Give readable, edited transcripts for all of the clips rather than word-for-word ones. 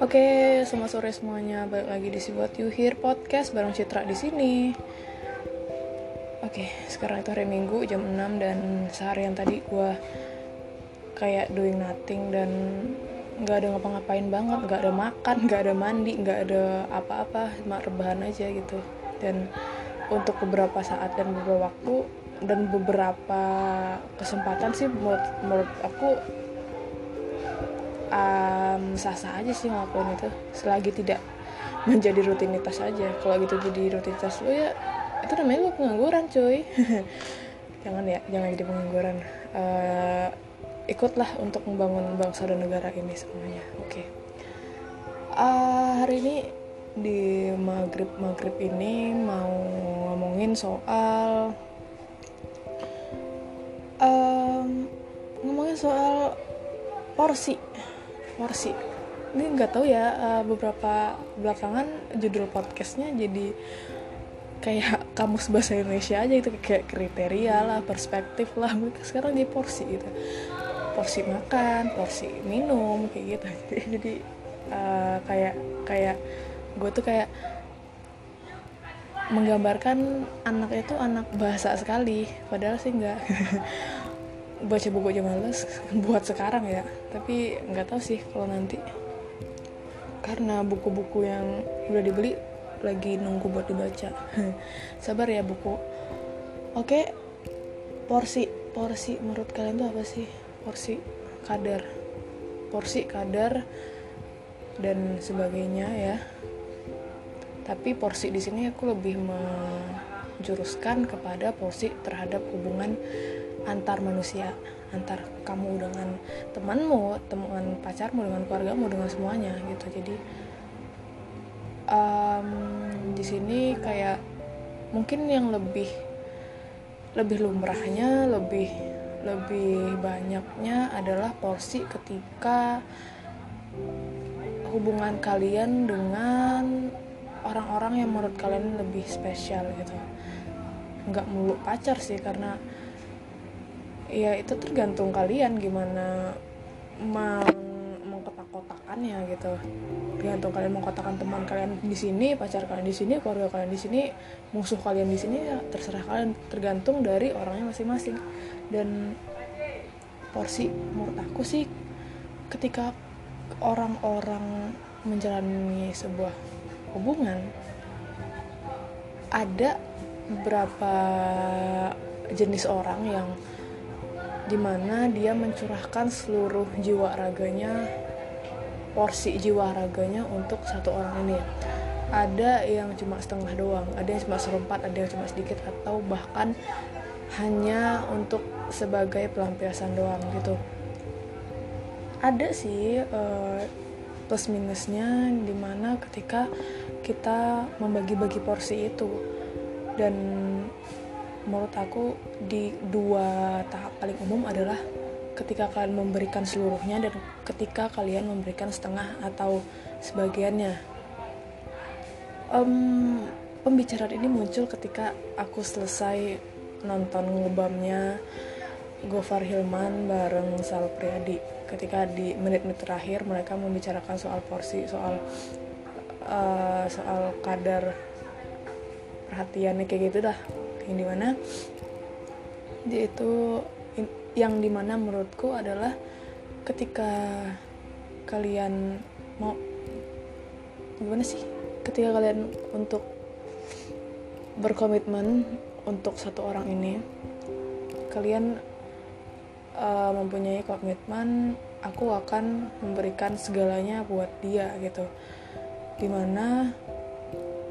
Oke, selamat sore semuanya. Balik lagi di What You Here Podcast bareng Citra di sini. Oke, sekarang itu hari Minggu jam 6 dan seharian tadi gue kayak doing nothing dan nggak ada ngapa-ngapain banget, nggak ada makan, nggak ada mandi, nggak ada apa-apa, cuma rebahan aja gitu. Dan untuk beberapa saat dan beberapa waktu dan beberapa kesempatan sih menurut aku sah-sah aja sih ngelakuin itu selagi tidak menjadi rutinitas aja. Kalau gitu jadi rutinitas lo ya itu namanya lo pengangguran cuy. jangan jadi pengangguran. Ikutlah untuk membangun bangsa dan negara ini semuanya. Oke. Hari ini di maghrib ini mau ngomongin soal porsi. Ini nggak tahu ya, beberapa belakangan judul podcastnya jadi kayak kamus bahasa Indonesia aja gitu, kayak kriteria lah, perspektif lah, mereka sekarang jadi porsi gitu, porsi makan, porsi minum kayak gitu. Jadi kayak gue tuh kayak menggambarkan anaknya tuh anak bahasa sekali, padahal sih nggak. Baca buku aja males buat sekarang ya, tapi nggak tahu sih kalau nanti, karena buku-buku yang udah dibeli lagi nunggu buat dibaca. Sabar ya buku. Oke, porsi menurut kalian tuh apa sih? Porsi kadar dan sebagainya ya. Tapi porsi di sini aku lebih menjuruskan kepada porsi terhadap hubungan antar manusia, antar kamu dengan temanmu, teman pacarmu, dengan keluargamu, dengan semuanya gitu. Jadi di sini kayak mungkin yang lebih lumrahnya, lebih banyaknya adalah porsi ketika hubungan kalian dengan orang-orang yang menurut kalian lebih spesial gitu. Nggak melulu pacar sih, karena ya itu tergantung kalian gimana mengkotak-kotakannya gitu. Tergantung kalian mengkotakkan teman kalian di sini, pacar kalian di sini, keluarga kalian di sini, musuh kalian di sini, ya terserah kalian, tergantung dari orangnya masing-masing. Dan porsi menurut aku sih ketika orang-orang menjalani sebuah hubungan ada beberapa jenis orang yang dimana dia mencurahkan seluruh jiwa raganya, porsi jiwa raganya untuk satu orang ini. Ada yang cuma setengah doang, ada yang cuma seperempat, ada yang cuma sedikit, atau bahkan hanya untuk sebagai pelampiasan doang gitu. Ada sih plus minusnya dimana ketika kita membagi-bagi porsi itu. Dan menurut aku di dua tahap paling umum adalah ketika kalian memberikan seluruhnya dan ketika kalian memberikan setengah atau sebagiannya. Pembicaraan ini muncul ketika aku selesai nonton ngobamnya Gofar Hilman bareng Sal Priadi. Ketika di menit-menit terakhir mereka membicarakan soal porsi, soal kadar perhatiannya kayak gitu dah. Yang dimana dia itu yang dimana menurutku adalah ketika kalian mau gimana sih, ketika kalian untuk berkomitmen untuk satu orang ini, kalian mempunyai komitmen aku akan memberikan segalanya buat dia gitu. Dimana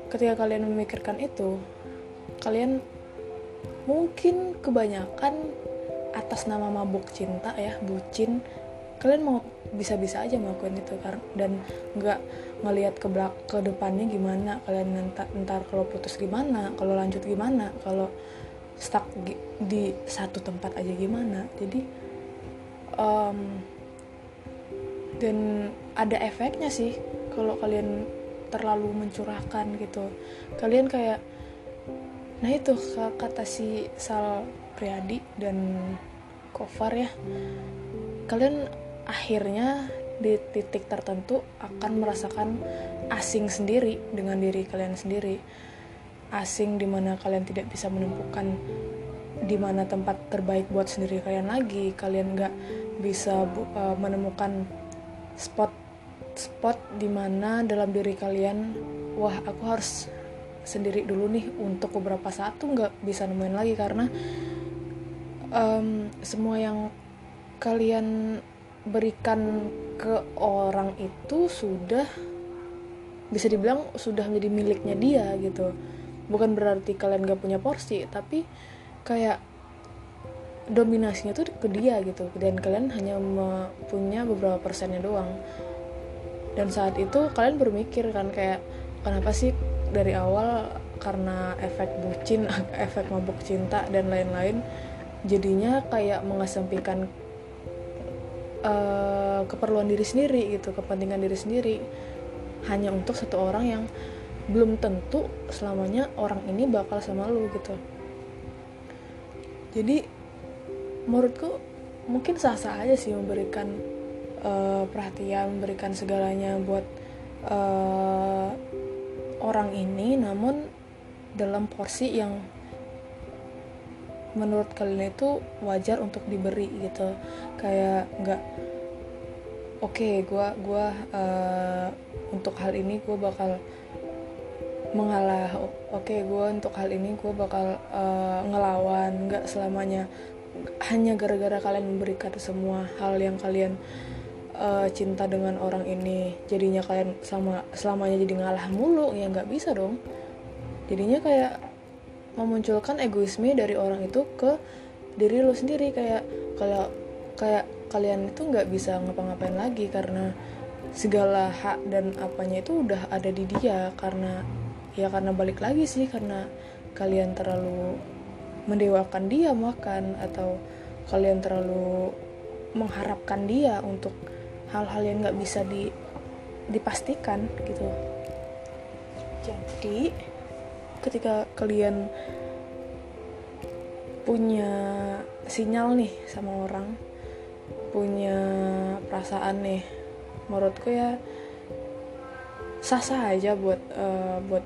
ketika kalian memikirkan itu, kalian mungkin kebanyakan atas nama mabuk cinta ya, bucin, kalian mau bisa-bisa aja melakukan itu dan nggak ngelihat ke depannya gimana, kalian ntar kalau putus gimana, kalau lanjut gimana, kalau stuck di satu tempat aja gimana. Jadi dan ada efeknya sih kalau kalian terlalu mencurahkan gitu. Kalian kayak, nah itu kata si Sal Priadi dan Gofar ya, kalian akhirnya di titik tertentu akan merasakan asing sendiri dengan diri kalian sendiri. Asing di mana kalian tidak bisa menentukan di mana tempat terbaik buat sendiri kalian lagi. Kalian nggak bisa menemukan spot di mana dalam diri kalian, wah aku harus sendiri dulu nih untuk beberapa saat, tuh nggak bisa nemuin lagi karena semua yang kalian berikan ke orang itu sudah bisa dibilang sudah menjadi miliknya dia gitu. Bukan berarti kalian gak punya porsi, tapi kayak dominasinya tuh ke dia gitu, dan kalian hanya punya beberapa persennya doang. Dan saat itu kalian bermikir kan kayak, kenapa sih dari awal karena efek bucin, efek mabuk cinta dan lain-lain, jadinya kayak mengesampingkan keperluan diri sendiri gitu, kepentingan diri sendiri hanya untuk satu orang yang belum tentu selamanya orang ini bakal sama lu gitu. Jadi menurutku mungkin sah-sah aja sih memberikan perhatian, memberikan segalanya buat orang ini, namun dalam porsi yang menurut kalian itu wajar untuk diberi gitu. Kayak nggak, oke, gue untuk hal ini gue bakal mengalah, oke, gue untuk hal ini gue bakal ngelawan. Nggak selamanya hanya gara-gara kalian memberikan semua hal yang kalian cinta dengan orang ini, jadinya kalian selamanya jadi ngalah mulu. Ya nggak bisa dong, jadinya kayak memunculkan egoisme dari orang itu ke diri lo sendiri. Kayak kalian itu nggak bisa ngapa-ngapain lagi karena segala hak dan apanya itu udah ada di dia. Karena balik lagi sih, karena kalian terlalu mendewakan dia makan, atau kalian terlalu mengharapkan dia untuk hal-hal yang nggak bisa dipastikan gitu. Jadi ketika kalian punya sinyal nih sama orang, punya perasaan nih, menurutku ya sah-sah aja buat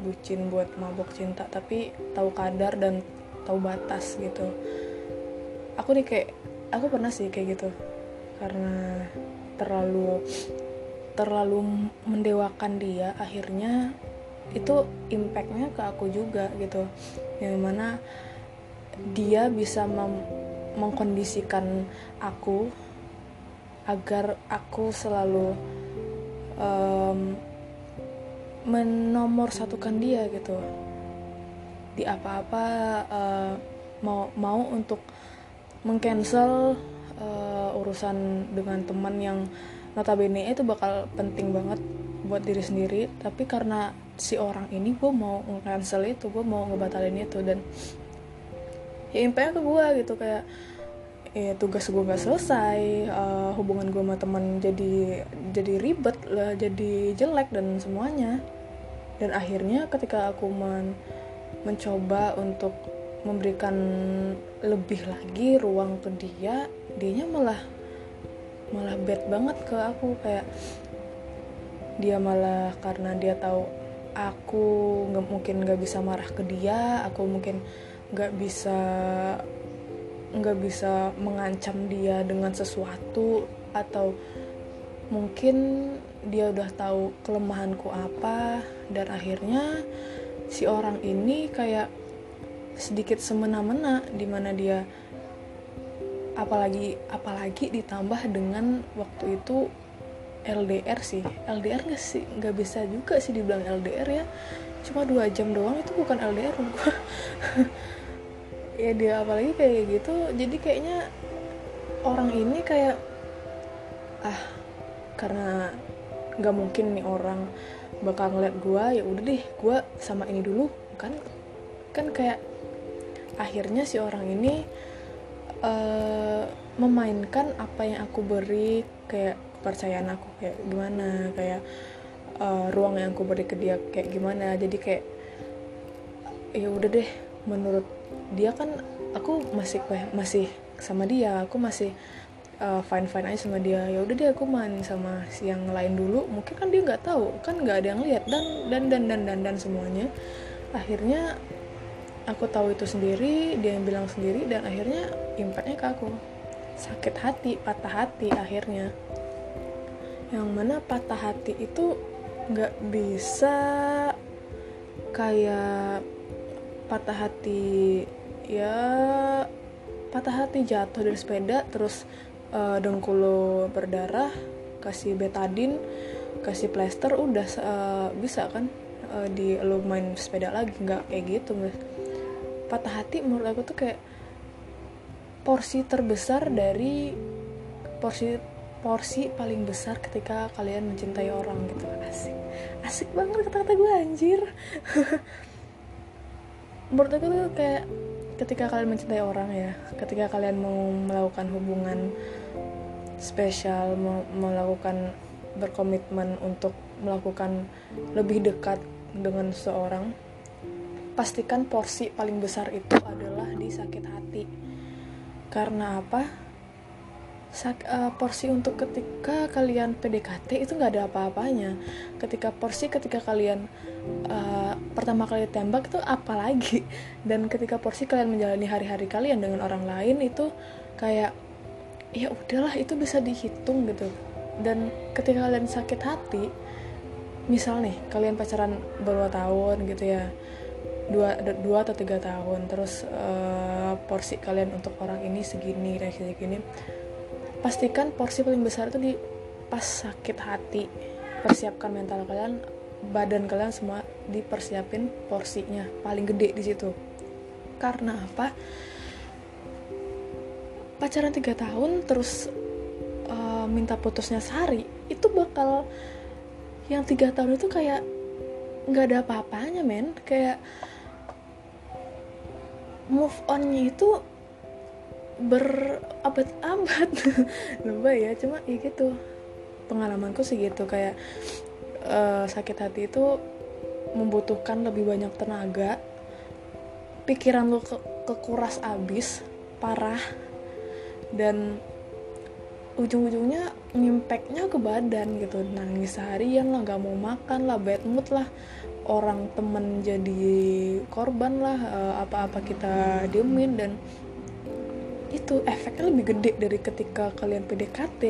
bucin, buat mabok cinta, tapi tahu kadar dan tahu batas gitu. Aku pernah sih kayak gitu karena terlalu mendewakan dia, akhirnya itu impactnya ke aku juga gitu, yang mana dia bisa mengkondisikan aku agar aku selalu menomorsatukan dia gitu di apa-apa, mau untuk mengcancel urusan dengan teman yang notabene itu bakal penting banget buat diri sendiri, tapi karena si orang ini gue mau nge-cancel itu, gue mau ngebatalin itu, dan ya impactnya ke gue gitu. Kayak tugas gue nggak selesai, hubungan gue sama teman jadi ribet lah, jadi jelek dan semuanya. Dan akhirnya ketika aku mencoba untuk memberikan lebih lagi ruang ke dia, dianya malah bad banget ke aku. Kayak dia malah, karena dia tahu aku mungkin gak bisa marah ke dia, aku mungkin gak bisa mengancam dia dengan sesuatu, atau mungkin dia udah tahu kelemahanku apa, dan akhirnya si orang ini kayak sedikit semena-mena, dimana dia apalagi ditambah dengan waktu itu LDR gak sih? Gak bisa juga sih dibilang LDR ya, cuma 2 jam doang, itu bukan LDR gue. Ya dia apalagi kayak gitu, jadi kayaknya orang ini kayak karena gak mungkin nih orang bakal ngeliat gue, ya udah deh gue sama ini dulu kan kayak akhirnya si orang ini memainkan apa yang aku beri, kayak kepercayaan aku kayak gimana, kayak ruang yang aku beri ke dia kayak gimana. Jadi kayak ya udah deh, menurut dia kan aku masih sama dia, aku masih fine aja sama dia. Ya udah deh aku main sama si yang lain dulu, mungkin kan dia nggak tahu, kan nggak ada yang lihat dan semuanya. Akhirnya aku tahu itu sendiri, dia yang bilang sendiri, dan akhirnya impactnya ke aku. Sakit hati, patah hati akhirnya. Yang mana patah hati itu nggak bisa kayak patah hati ya, patah hati jatuh dari sepeda terus dengkul lo berdarah, kasih betadin, kasih plester, udah bisa kan di lo main sepeda lagi. Nggak kayak gitu. Patah hati menurut aku tuh kayak porsi terbesar dari porsi paling besar ketika kalian mencintai orang gitu. Asik banget kata-kata gue, anjir. Menurut aku tuh kayak ketika kalian mencintai orang ya, ketika kalian mau melakukan hubungan spesial, mau melakukan berkomitmen untuk melakukan lebih dekat dengan seseorang, pastikan porsi paling besar itu adalah di sakit hati. Karena apa? Porsi untuk ketika kalian PDKT itu nggak ada apa-apanya. Ketika porsi ketika kalian pertama kali tembak itu apa lagi? Dan ketika porsi kalian menjalani hari-hari kalian dengan orang lain itu kayak ya udahlah, itu bisa dihitung gitu. Dan ketika kalian sakit hati, misal nih kalian pacaran berapa tahun gitu ya, 2 atau 3 tahun, terus porsi kalian untuk orang ini segini dan segini. Pastikan porsi paling besar itu di pas sakit hati. Persiapkan mental kalian, badan kalian semua dipersiapin porsinya paling gede di situ. Karena apa? Pacaran 3 tahun terus minta putusnya sehari, itu bakal yang 3 tahun itu kayak nggak ada apa-apanya, men. Kayak move on-nya itu berabad-abad lebay ya, cuma ya gitu. Pengalamanku sih gitu, kayak sakit hati itu membutuhkan lebih banyak tenaga, pikiran lo kekuras abis parah, dan ujung-ujungnya ngimpactnya ke badan gitu. Nangis seharian lah, gak mau makan lah, bad mood lah, orang temen jadi korban lah, apa-apa kita diemin. Dan itu efeknya lebih gede dari ketika kalian PDKT,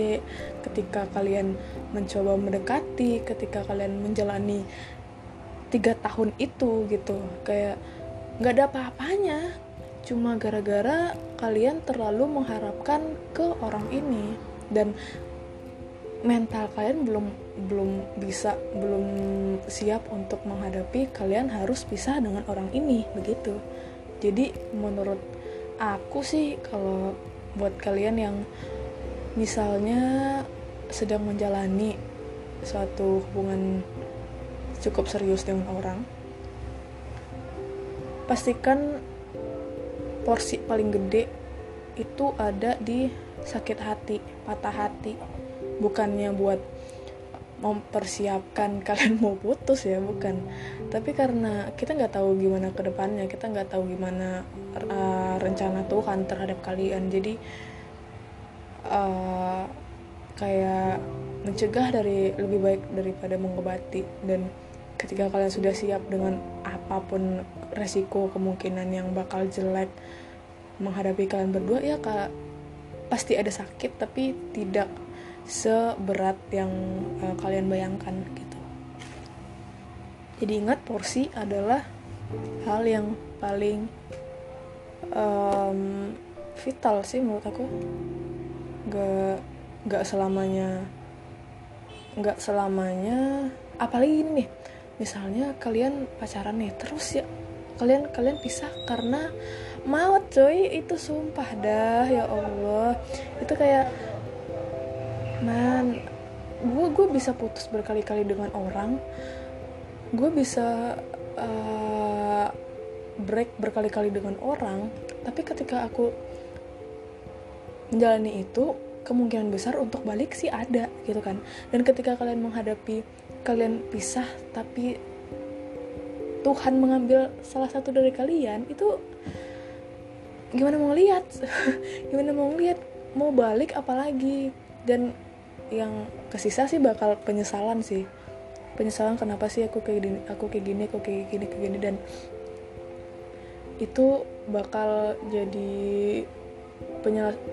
ketika kalian mencoba mendekati, ketika kalian menjalani 3 tahun itu gitu. Kayak gak ada apa-apanya, cuma gara-gara kalian terlalu mengharapkan ke orang ini. Dan mental kalian belum siap untuk menghadapi kalian harus pisah dengan orang ini, begitu. Jadi menurut aku sih, kalau buat kalian yang misalnya sedang menjalani suatu hubungan cukup serius dengan orang, pastikan porsi paling gede itu ada di sakit hati, patah hati. Bukannya buat mempersiapkan kalian mau putus ya, bukan. Tapi karena kita nggak tahu gimana kedepannya, kita nggak tahu gimana rencana Tuhan terhadap kalian. Jadi kayak mencegah dari lebih baik daripada mengobati. Dan ketika kalian sudah siap dengan apapun resiko kemungkinan yang bakal jelek menghadapi kalian berdua, ya pasti ada sakit, tapi tidak seberat yang kalian bayangkan gitu. Jadi ingat, porsi adalah hal yang paling vital sih menurut aku. Gak selamanya apalagi ini nih, misalnya kalian pacaran nih terus ya, kalian pisah karena maut, coy. Itu sumpah dah, ya Allah, itu kayak man, gue bisa putus berkali-kali dengan orang, gue bisa break berkali-kali dengan orang, tapi ketika aku menjalani itu, kemungkinan besar untuk balik sih ada gitu kan. Dan ketika kalian menghadapi kalian pisah tapi Tuhan mengambil salah satu dari kalian, itu gimana mau ngelihat mau balik apalagi. Dan yang kesisa sih bakal penyesalan sih, penyesalan kenapa sih aku kayak gini. Dan itu bakal jadi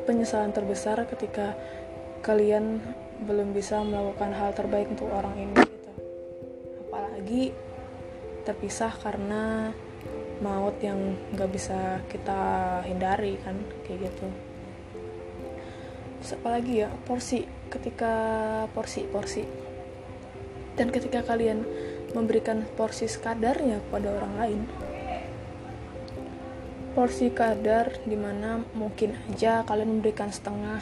penyesalan terbesar ketika kalian belum bisa melakukan hal terbaik untuk orang ini gitu. Apalagi terpisah karena maut yang gak bisa kita hindari kan, kayak gitu. Terus apalagi ya, porsi. Dan ketika kalian memberikan porsi sekadarnya kepada orang lain, porsi kadar dimana mungkin aja kalian memberikan setengah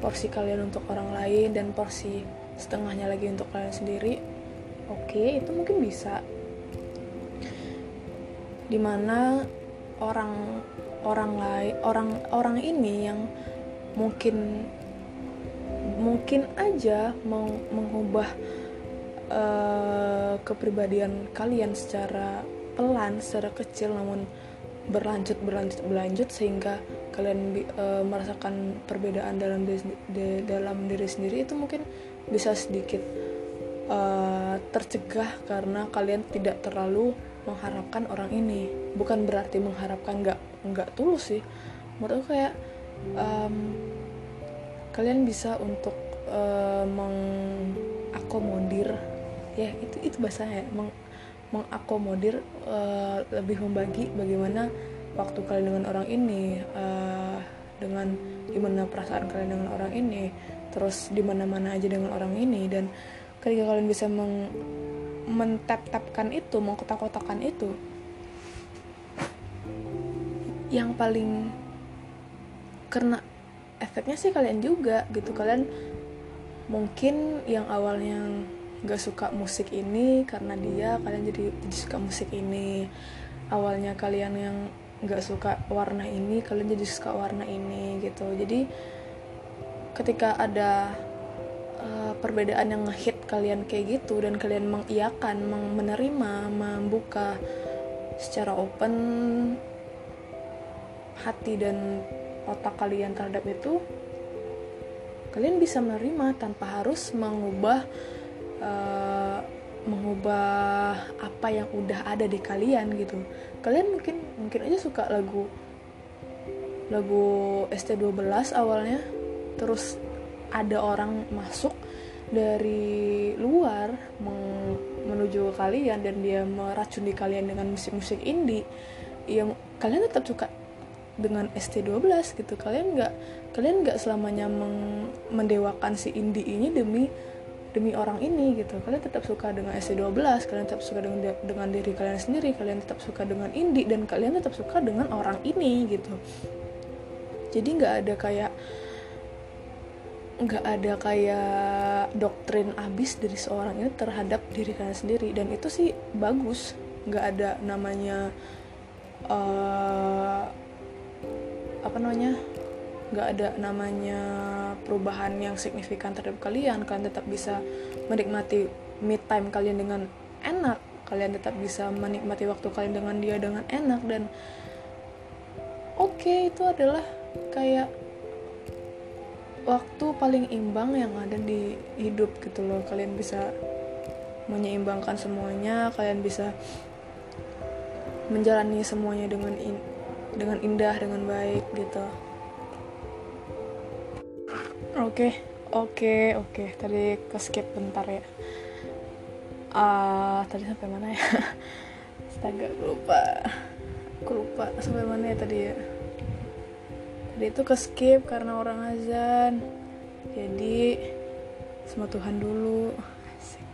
porsi kalian untuk orang lain dan porsi setengahnya lagi untuk kalian sendiri, oke, itu mungkin bisa. Dimana orang ini yang mungkin aja mengubah kepribadian kalian secara pelan, secara kecil, namun berlanjut sehingga kalian merasakan perbedaan dalam diri sendiri, itu mungkin bisa sedikit tercegah karena kalian tidak terlalu mengharapkan orang ini. Bukan berarti mengharapkan nggak tulus sih, menurut aku kayak kalian bisa untuk mengakomodir, ya itu bahasanya, mengakomodir, lebih membagi bagaimana waktu kalian dengan orang ini, dengan gimana perasaan kalian dengan orang ini, terus di mana-mana aja dengan orang ini. Dan ketika kalian bisa mentap-tapkan itu, mengkotak-kotakan itu, yang paling kena efeknya sih kalian juga gitu. Kalian mungkin yang awalnya gak suka musik ini karena dia, kalian jadi suka musik ini. Awalnya kalian yang gak suka warna ini, kalian jadi suka warna ini gitu. Jadi ketika ada perbedaan yang ngehit kalian kayak gitu dan kalian mengiyakan, menerima, membuka secara open hati dan otak kalian terhadap itu, kalian bisa menerima tanpa harus mengubah apa yang udah ada di kalian gitu. Kalian mungkin aja suka lagu ST12 awalnya, terus ada orang masuk dari luar menuju ke kalian dan dia meracuni kalian dengan musik-musik indie, yang kalian tetap suka dengan ST12 gitu. Kalian nggak selamanya mendewakan si indie ini demi orang ini gitu. Kalian tetap suka dengan ST12, kalian tetap suka dengan diri kalian sendiri, kalian tetap suka dengan indie, dan kalian tetap suka dengan orang ini gitu. Jadi nggak ada kayak doktrin abis dari seorang ini terhadap diri kalian sendiri, dan itu sih bagus. Nggak ada namanya nggak ada namanya perubahan yang signifikan terhadap kalian. Kalian tetap bisa menikmati me time kalian dengan enak, kalian tetap bisa menikmati waktu kalian dengan dia dengan enak, dan oke, itu adalah kayak waktu paling imbang yang ada di hidup gitu loh. Kalian bisa menyeimbangkan semuanya, kalian bisa menjalani semuanya dengan indah, dengan baik gitu. Oke. Tadi ke-skip bentar ya. Tadi sampai mana ya? Astaga, aku lupa sampai mana ya tadi ya. Tadi itu ke-skip karena orang azan. Jadi sama Tuhan dulu. Asik.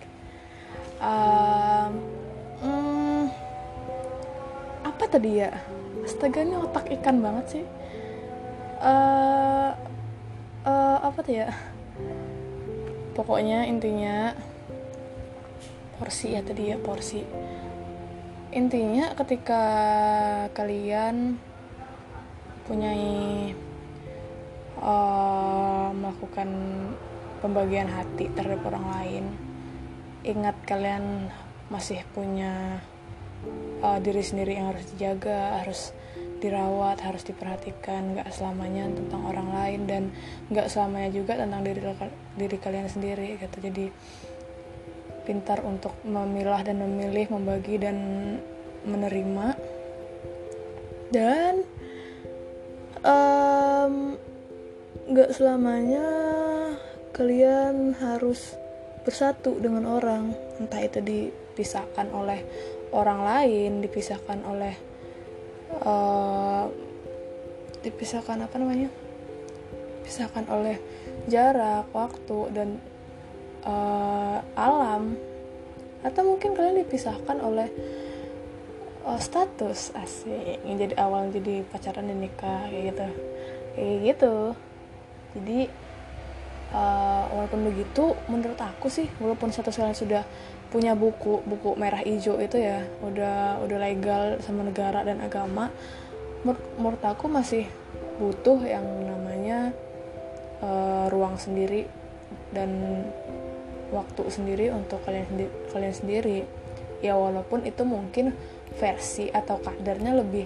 Apa tadi ya? Astaga, ini otak ikan banget sih. Apa tuh ya, pokoknya intinya porsi. Intinya ketika kalian punyai melakukan pembagian hati terhadap orang lain, ingat kalian masih punya diri sendiri yang harus dijaga, harus dirawat, harus diperhatikan, gak selamanya tentang orang lain dan gak selamanya juga tentang diri kalian sendiri gitu. Jadi pintar untuk memilah dan memilih, membagi dan menerima, dan gak selamanya kalian harus bersatu dengan orang, entah itu dipisahkan oleh orang lain, dipisahkan oleh jarak, waktu, dan alam, atau mungkin kalian dipisahkan oleh status. Asik, jadi awal jadi pacaran dan nikah kayak gitu. Jadi walaupun begitu, menurut aku sih, walaupun status kalian sudah punya buku merah hijau itu ya, udah legal sama negara dan agama, menurut aku masih butuh yang namanya ruang sendiri dan waktu sendiri untuk kalian sendiri. Ya walaupun itu mungkin versi atau kadarnya lebih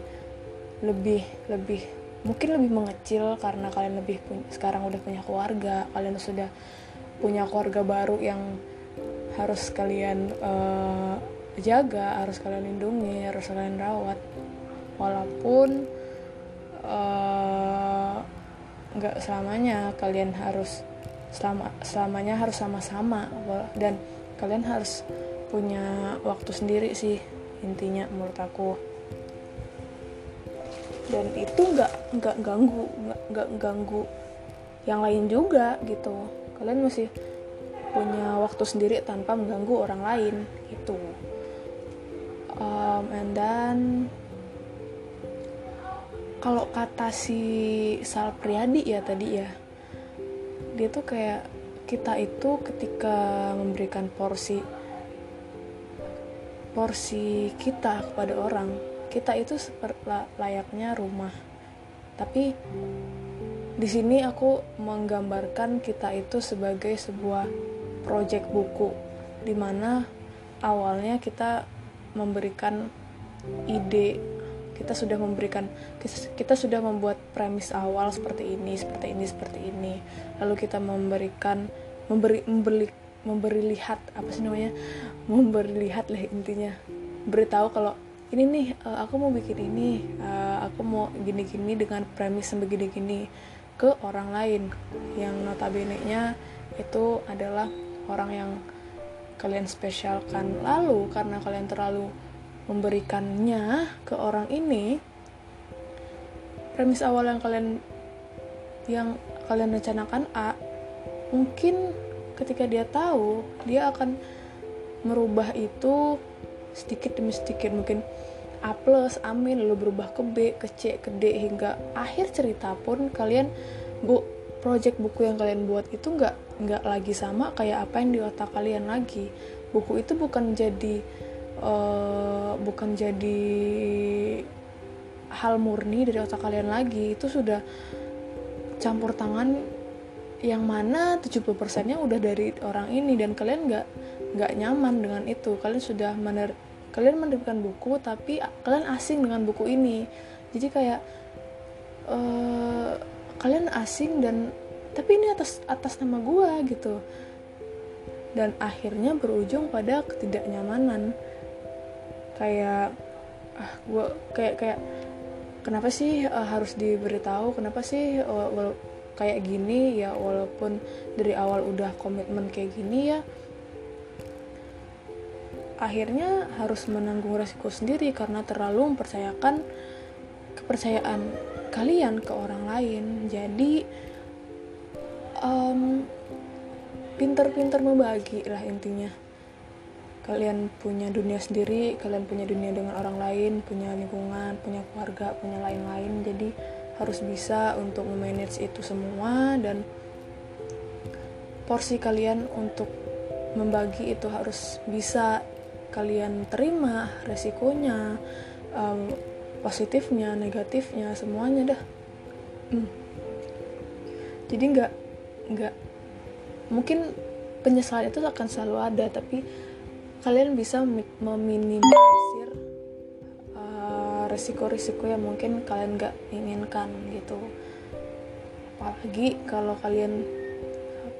mungkin lebih mengecil karena kalian sekarang udah punya keluarga, kalian sudah punya keluarga baru yang harus kalian jaga, harus kalian lindungi, harus kalian rawat. Walaupun nggak selamanya kalian harus selamanya harus sama-sama, dan kalian harus punya waktu sendiri sih intinya menurut aku. Dan itu nggak ganggu yang lain juga gitu. Kalian masih punya waktu sendiri tanpa mengganggu orang lain gitu. And then kalau kata si Sal Priadi ya tadi ya, dia tuh kayak kita itu ketika memberikan porsi kita kepada orang, kita itu layaknya rumah. Tapi di sini aku menggambarkan kita itu sebagai sebuah proyek buku, di mana awalnya kita memberikan ide, kita sudah membuat premis awal seperti ini. Lalu kita memberi lihat lah intinya, beritahu kalau ini nih aku mau bikin ini, aku mau gini-gini dengan premis begini-gini ke orang lain yang notabene-nya itu adalah orang yang kalian spesialkan. Lalu karena kalian terlalu memberikannya ke orang ini, premis awal yang kalian rencanakan A, mungkin ketika dia tahu, dia akan merubah itu sedikit demi sedikit, mungkin A+, amin, lalu berubah ke B, ke C, ke D, hingga akhir cerita pun kalian project buku yang kalian buat itu nggak lagi sama kayak apa yang di otak kalian lagi. Buku itu bukan jadi hal murni dari otak kalian lagi, itu sudah campur tangan yang mana 70%-nya udah dari orang ini, dan kalian nggak nyaman dengan itu. Kalian sudah kalian menerbitkan buku tapi kalian asing dengan buku ini. Jadi kayak kalian asing, dan tapi ini atas nama gua gitu. Dan akhirnya berujung pada ketidaknyamanan. Kayak gua kayak kenapa sih harus diberitahu? Kenapa sih kayak gini ya, walaupun dari awal udah komitmen kayak gini ya, akhirnya harus menanggung resiko sendiri karena terlalu mempercayakan kepercayaan kalian ke orang lain. Jadi pintar-pintar membagi lah intinya. Kalian punya dunia sendiri, kalian punya dunia dengan orang lain, punya lingkungan, punya keluarga, punya lain-lain. Jadi harus bisa untuk memanage itu semua, dan porsi kalian untuk membagi itu harus bisa kalian terima resikonya, positifnya, negatifnya, semuanya dah. Jadi nggak mungkin penyesalan itu akan selalu ada, tapi kalian bisa meminimalisir resiko-resiko yang mungkin kalian gak inginkan gitu. Apalagi kalau kalian,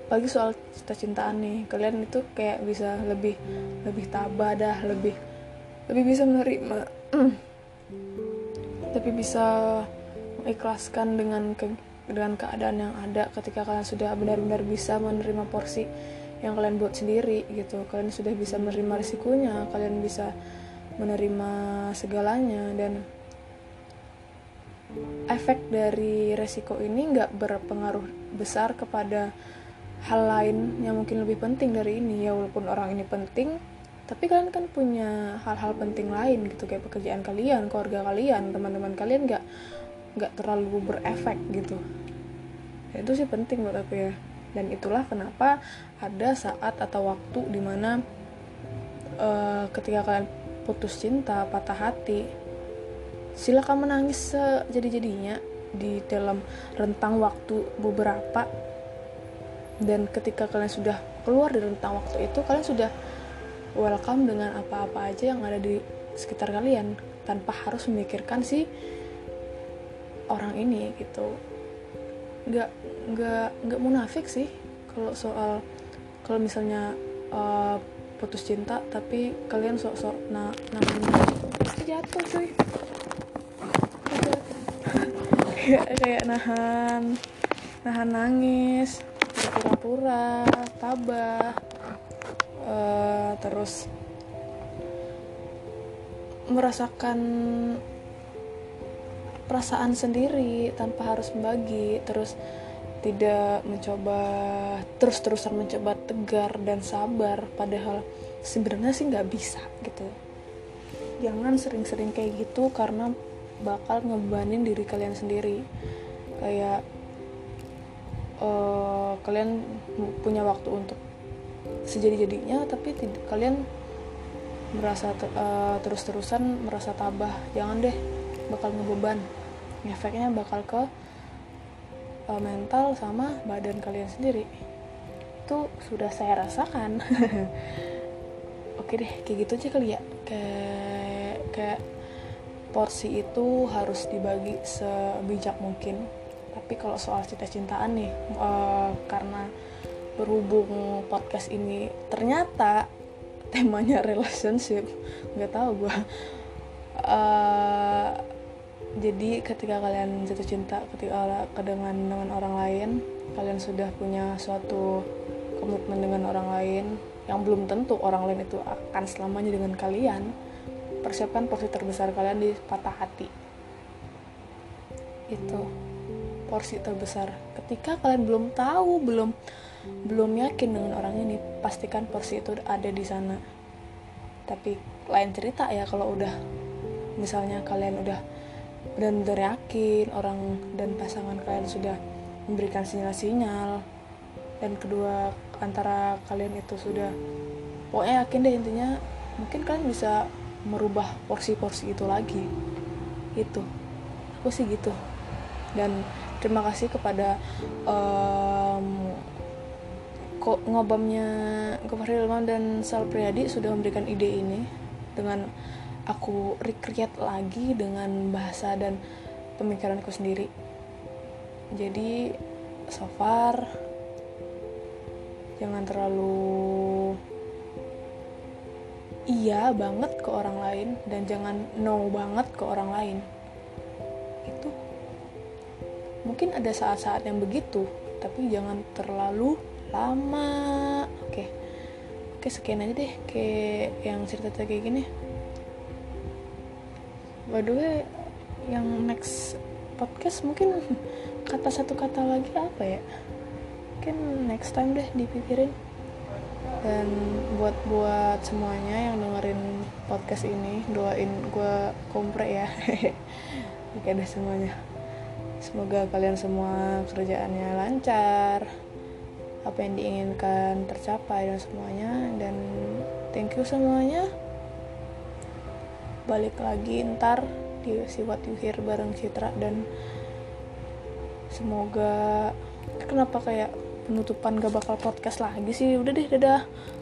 apalagi soal cinta-cintaan nih, kalian itu kayak bisa lebih tabah dah, lebih bisa menerima, tapi bisa mengikhlaskan dengan keadaan yang ada ketika kalian sudah benar-benar bisa menerima porsi yang kalian buat sendiri gitu. Kalian sudah bisa menerima risikonya, kalian bisa menerima segalanya, dan efek dari resiko ini gak berpengaruh besar kepada hal lain yang mungkin lebih penting dari ini. Ya walaupun orang ini penting, tapi kalian kan punya hal-hal penting lain gitu, kayak pekerjaan kalian, keluarga kalian, teman-teman kalian, gak terlalu berefek gitu. Ya, itu sih penting buat aku ya. Dan itulah kenapa ada saat atau waktu dimana ketika kalian putus cinta, patah hati, silakan menangis sejadi-jadinya di dalam rentang waktu beberapa. Dan ketika kalian sudah keluar dari rentang waktu itu, kalian sudah welcome dengan apa-apa aja yang ada di sekitar kalian, tanpa harus memikirkan si orang ini gitu. Nggak munafik sih kalau soal kalau misalnya putus cinta tapi kalian sok-sok namanya jatuh cuy, kayak nahan nangis, pura-pura tabah, terus merasakan perasaan sendiri tanpa harus membagi, terus tidak mencoba terus-terusan mencoba tegar dan sabar, padahal sebenarnya sih nggak bisa gitu. Jangan sering-sering kayak gitu karena bakal ngebebanin diri kalian sendiri. Kayak kalian punya waktu untuk sejadi-jadinya tapi kalian merasa terus-terusan merasa tabah, jangan deh, bakal ngebeban. Efeknya bakal ke mental sama badan kalian sendiri. Itu sudah saya rasakan. Oke deh, kayak gitu aja kali ya. Kayak porsi itu harus dibagi sebijak mungkin. Tapi kalau soal cinta-cintaan nih, karena berhubung podcast ini ternyata temanya relationship, nggak tahu gue. Jadi ketika kalian jatuh cinta dengan orang lain, kalian sudah punya suatu komitmen dengan orang lain yang belum tentu orang lain itu akan selamanya dengan kalian. Persiapkan porsi terbesar kalian di patah hati. Itu porsi terbesar. Ketika kalian belum tahu, belum yakin dengan orang ini, pastikan porsi itu ada di sana. Tapi lain cerita ya kalau udah misalnya kalian udah benar-benar yakin orang dan pasangan kalian sudah memberikan sinyal-sinyal, dan kedua antara kalian itu sudah pokoknya yakin deh intinya, mungkin kalian bisa merubah porsi-porsi itu lagi. Itu aku sih gitu. Dan terima kasih kepada ngobamnya Gofar Hilman dan Sal Priadi sudah memberikan ide ini dengan aku recreate lagi dengan bahasa dan pemikiranku sendiri. Jadi so far jangan terlalu iya banget ke orang lain dan jangan no banget ke orang lain. Itu mungkin ada saat-saat yang begitu, tapi jangan terlalu lama. Oke, sekian aja deh kayak yang cerita kayak gini. Waduh, yang next podcast mungkin satu kata lagi apa ya? Mungkin next time deh dipikirin. Dan buat semuanya yang dengerin podcast ini, doain gue kompre ya. Oke deh semuanya. Semoga kalian semua kerjaannya lancar, apa yang diinginkan tercapai dan semuanya. Dan thank you semuanya. Balik lagi ntar di What You Here bareng Citra. Dan semoga, kenapa kayak penutupan gak bakal podcast lagi sih, udah deh, dadah.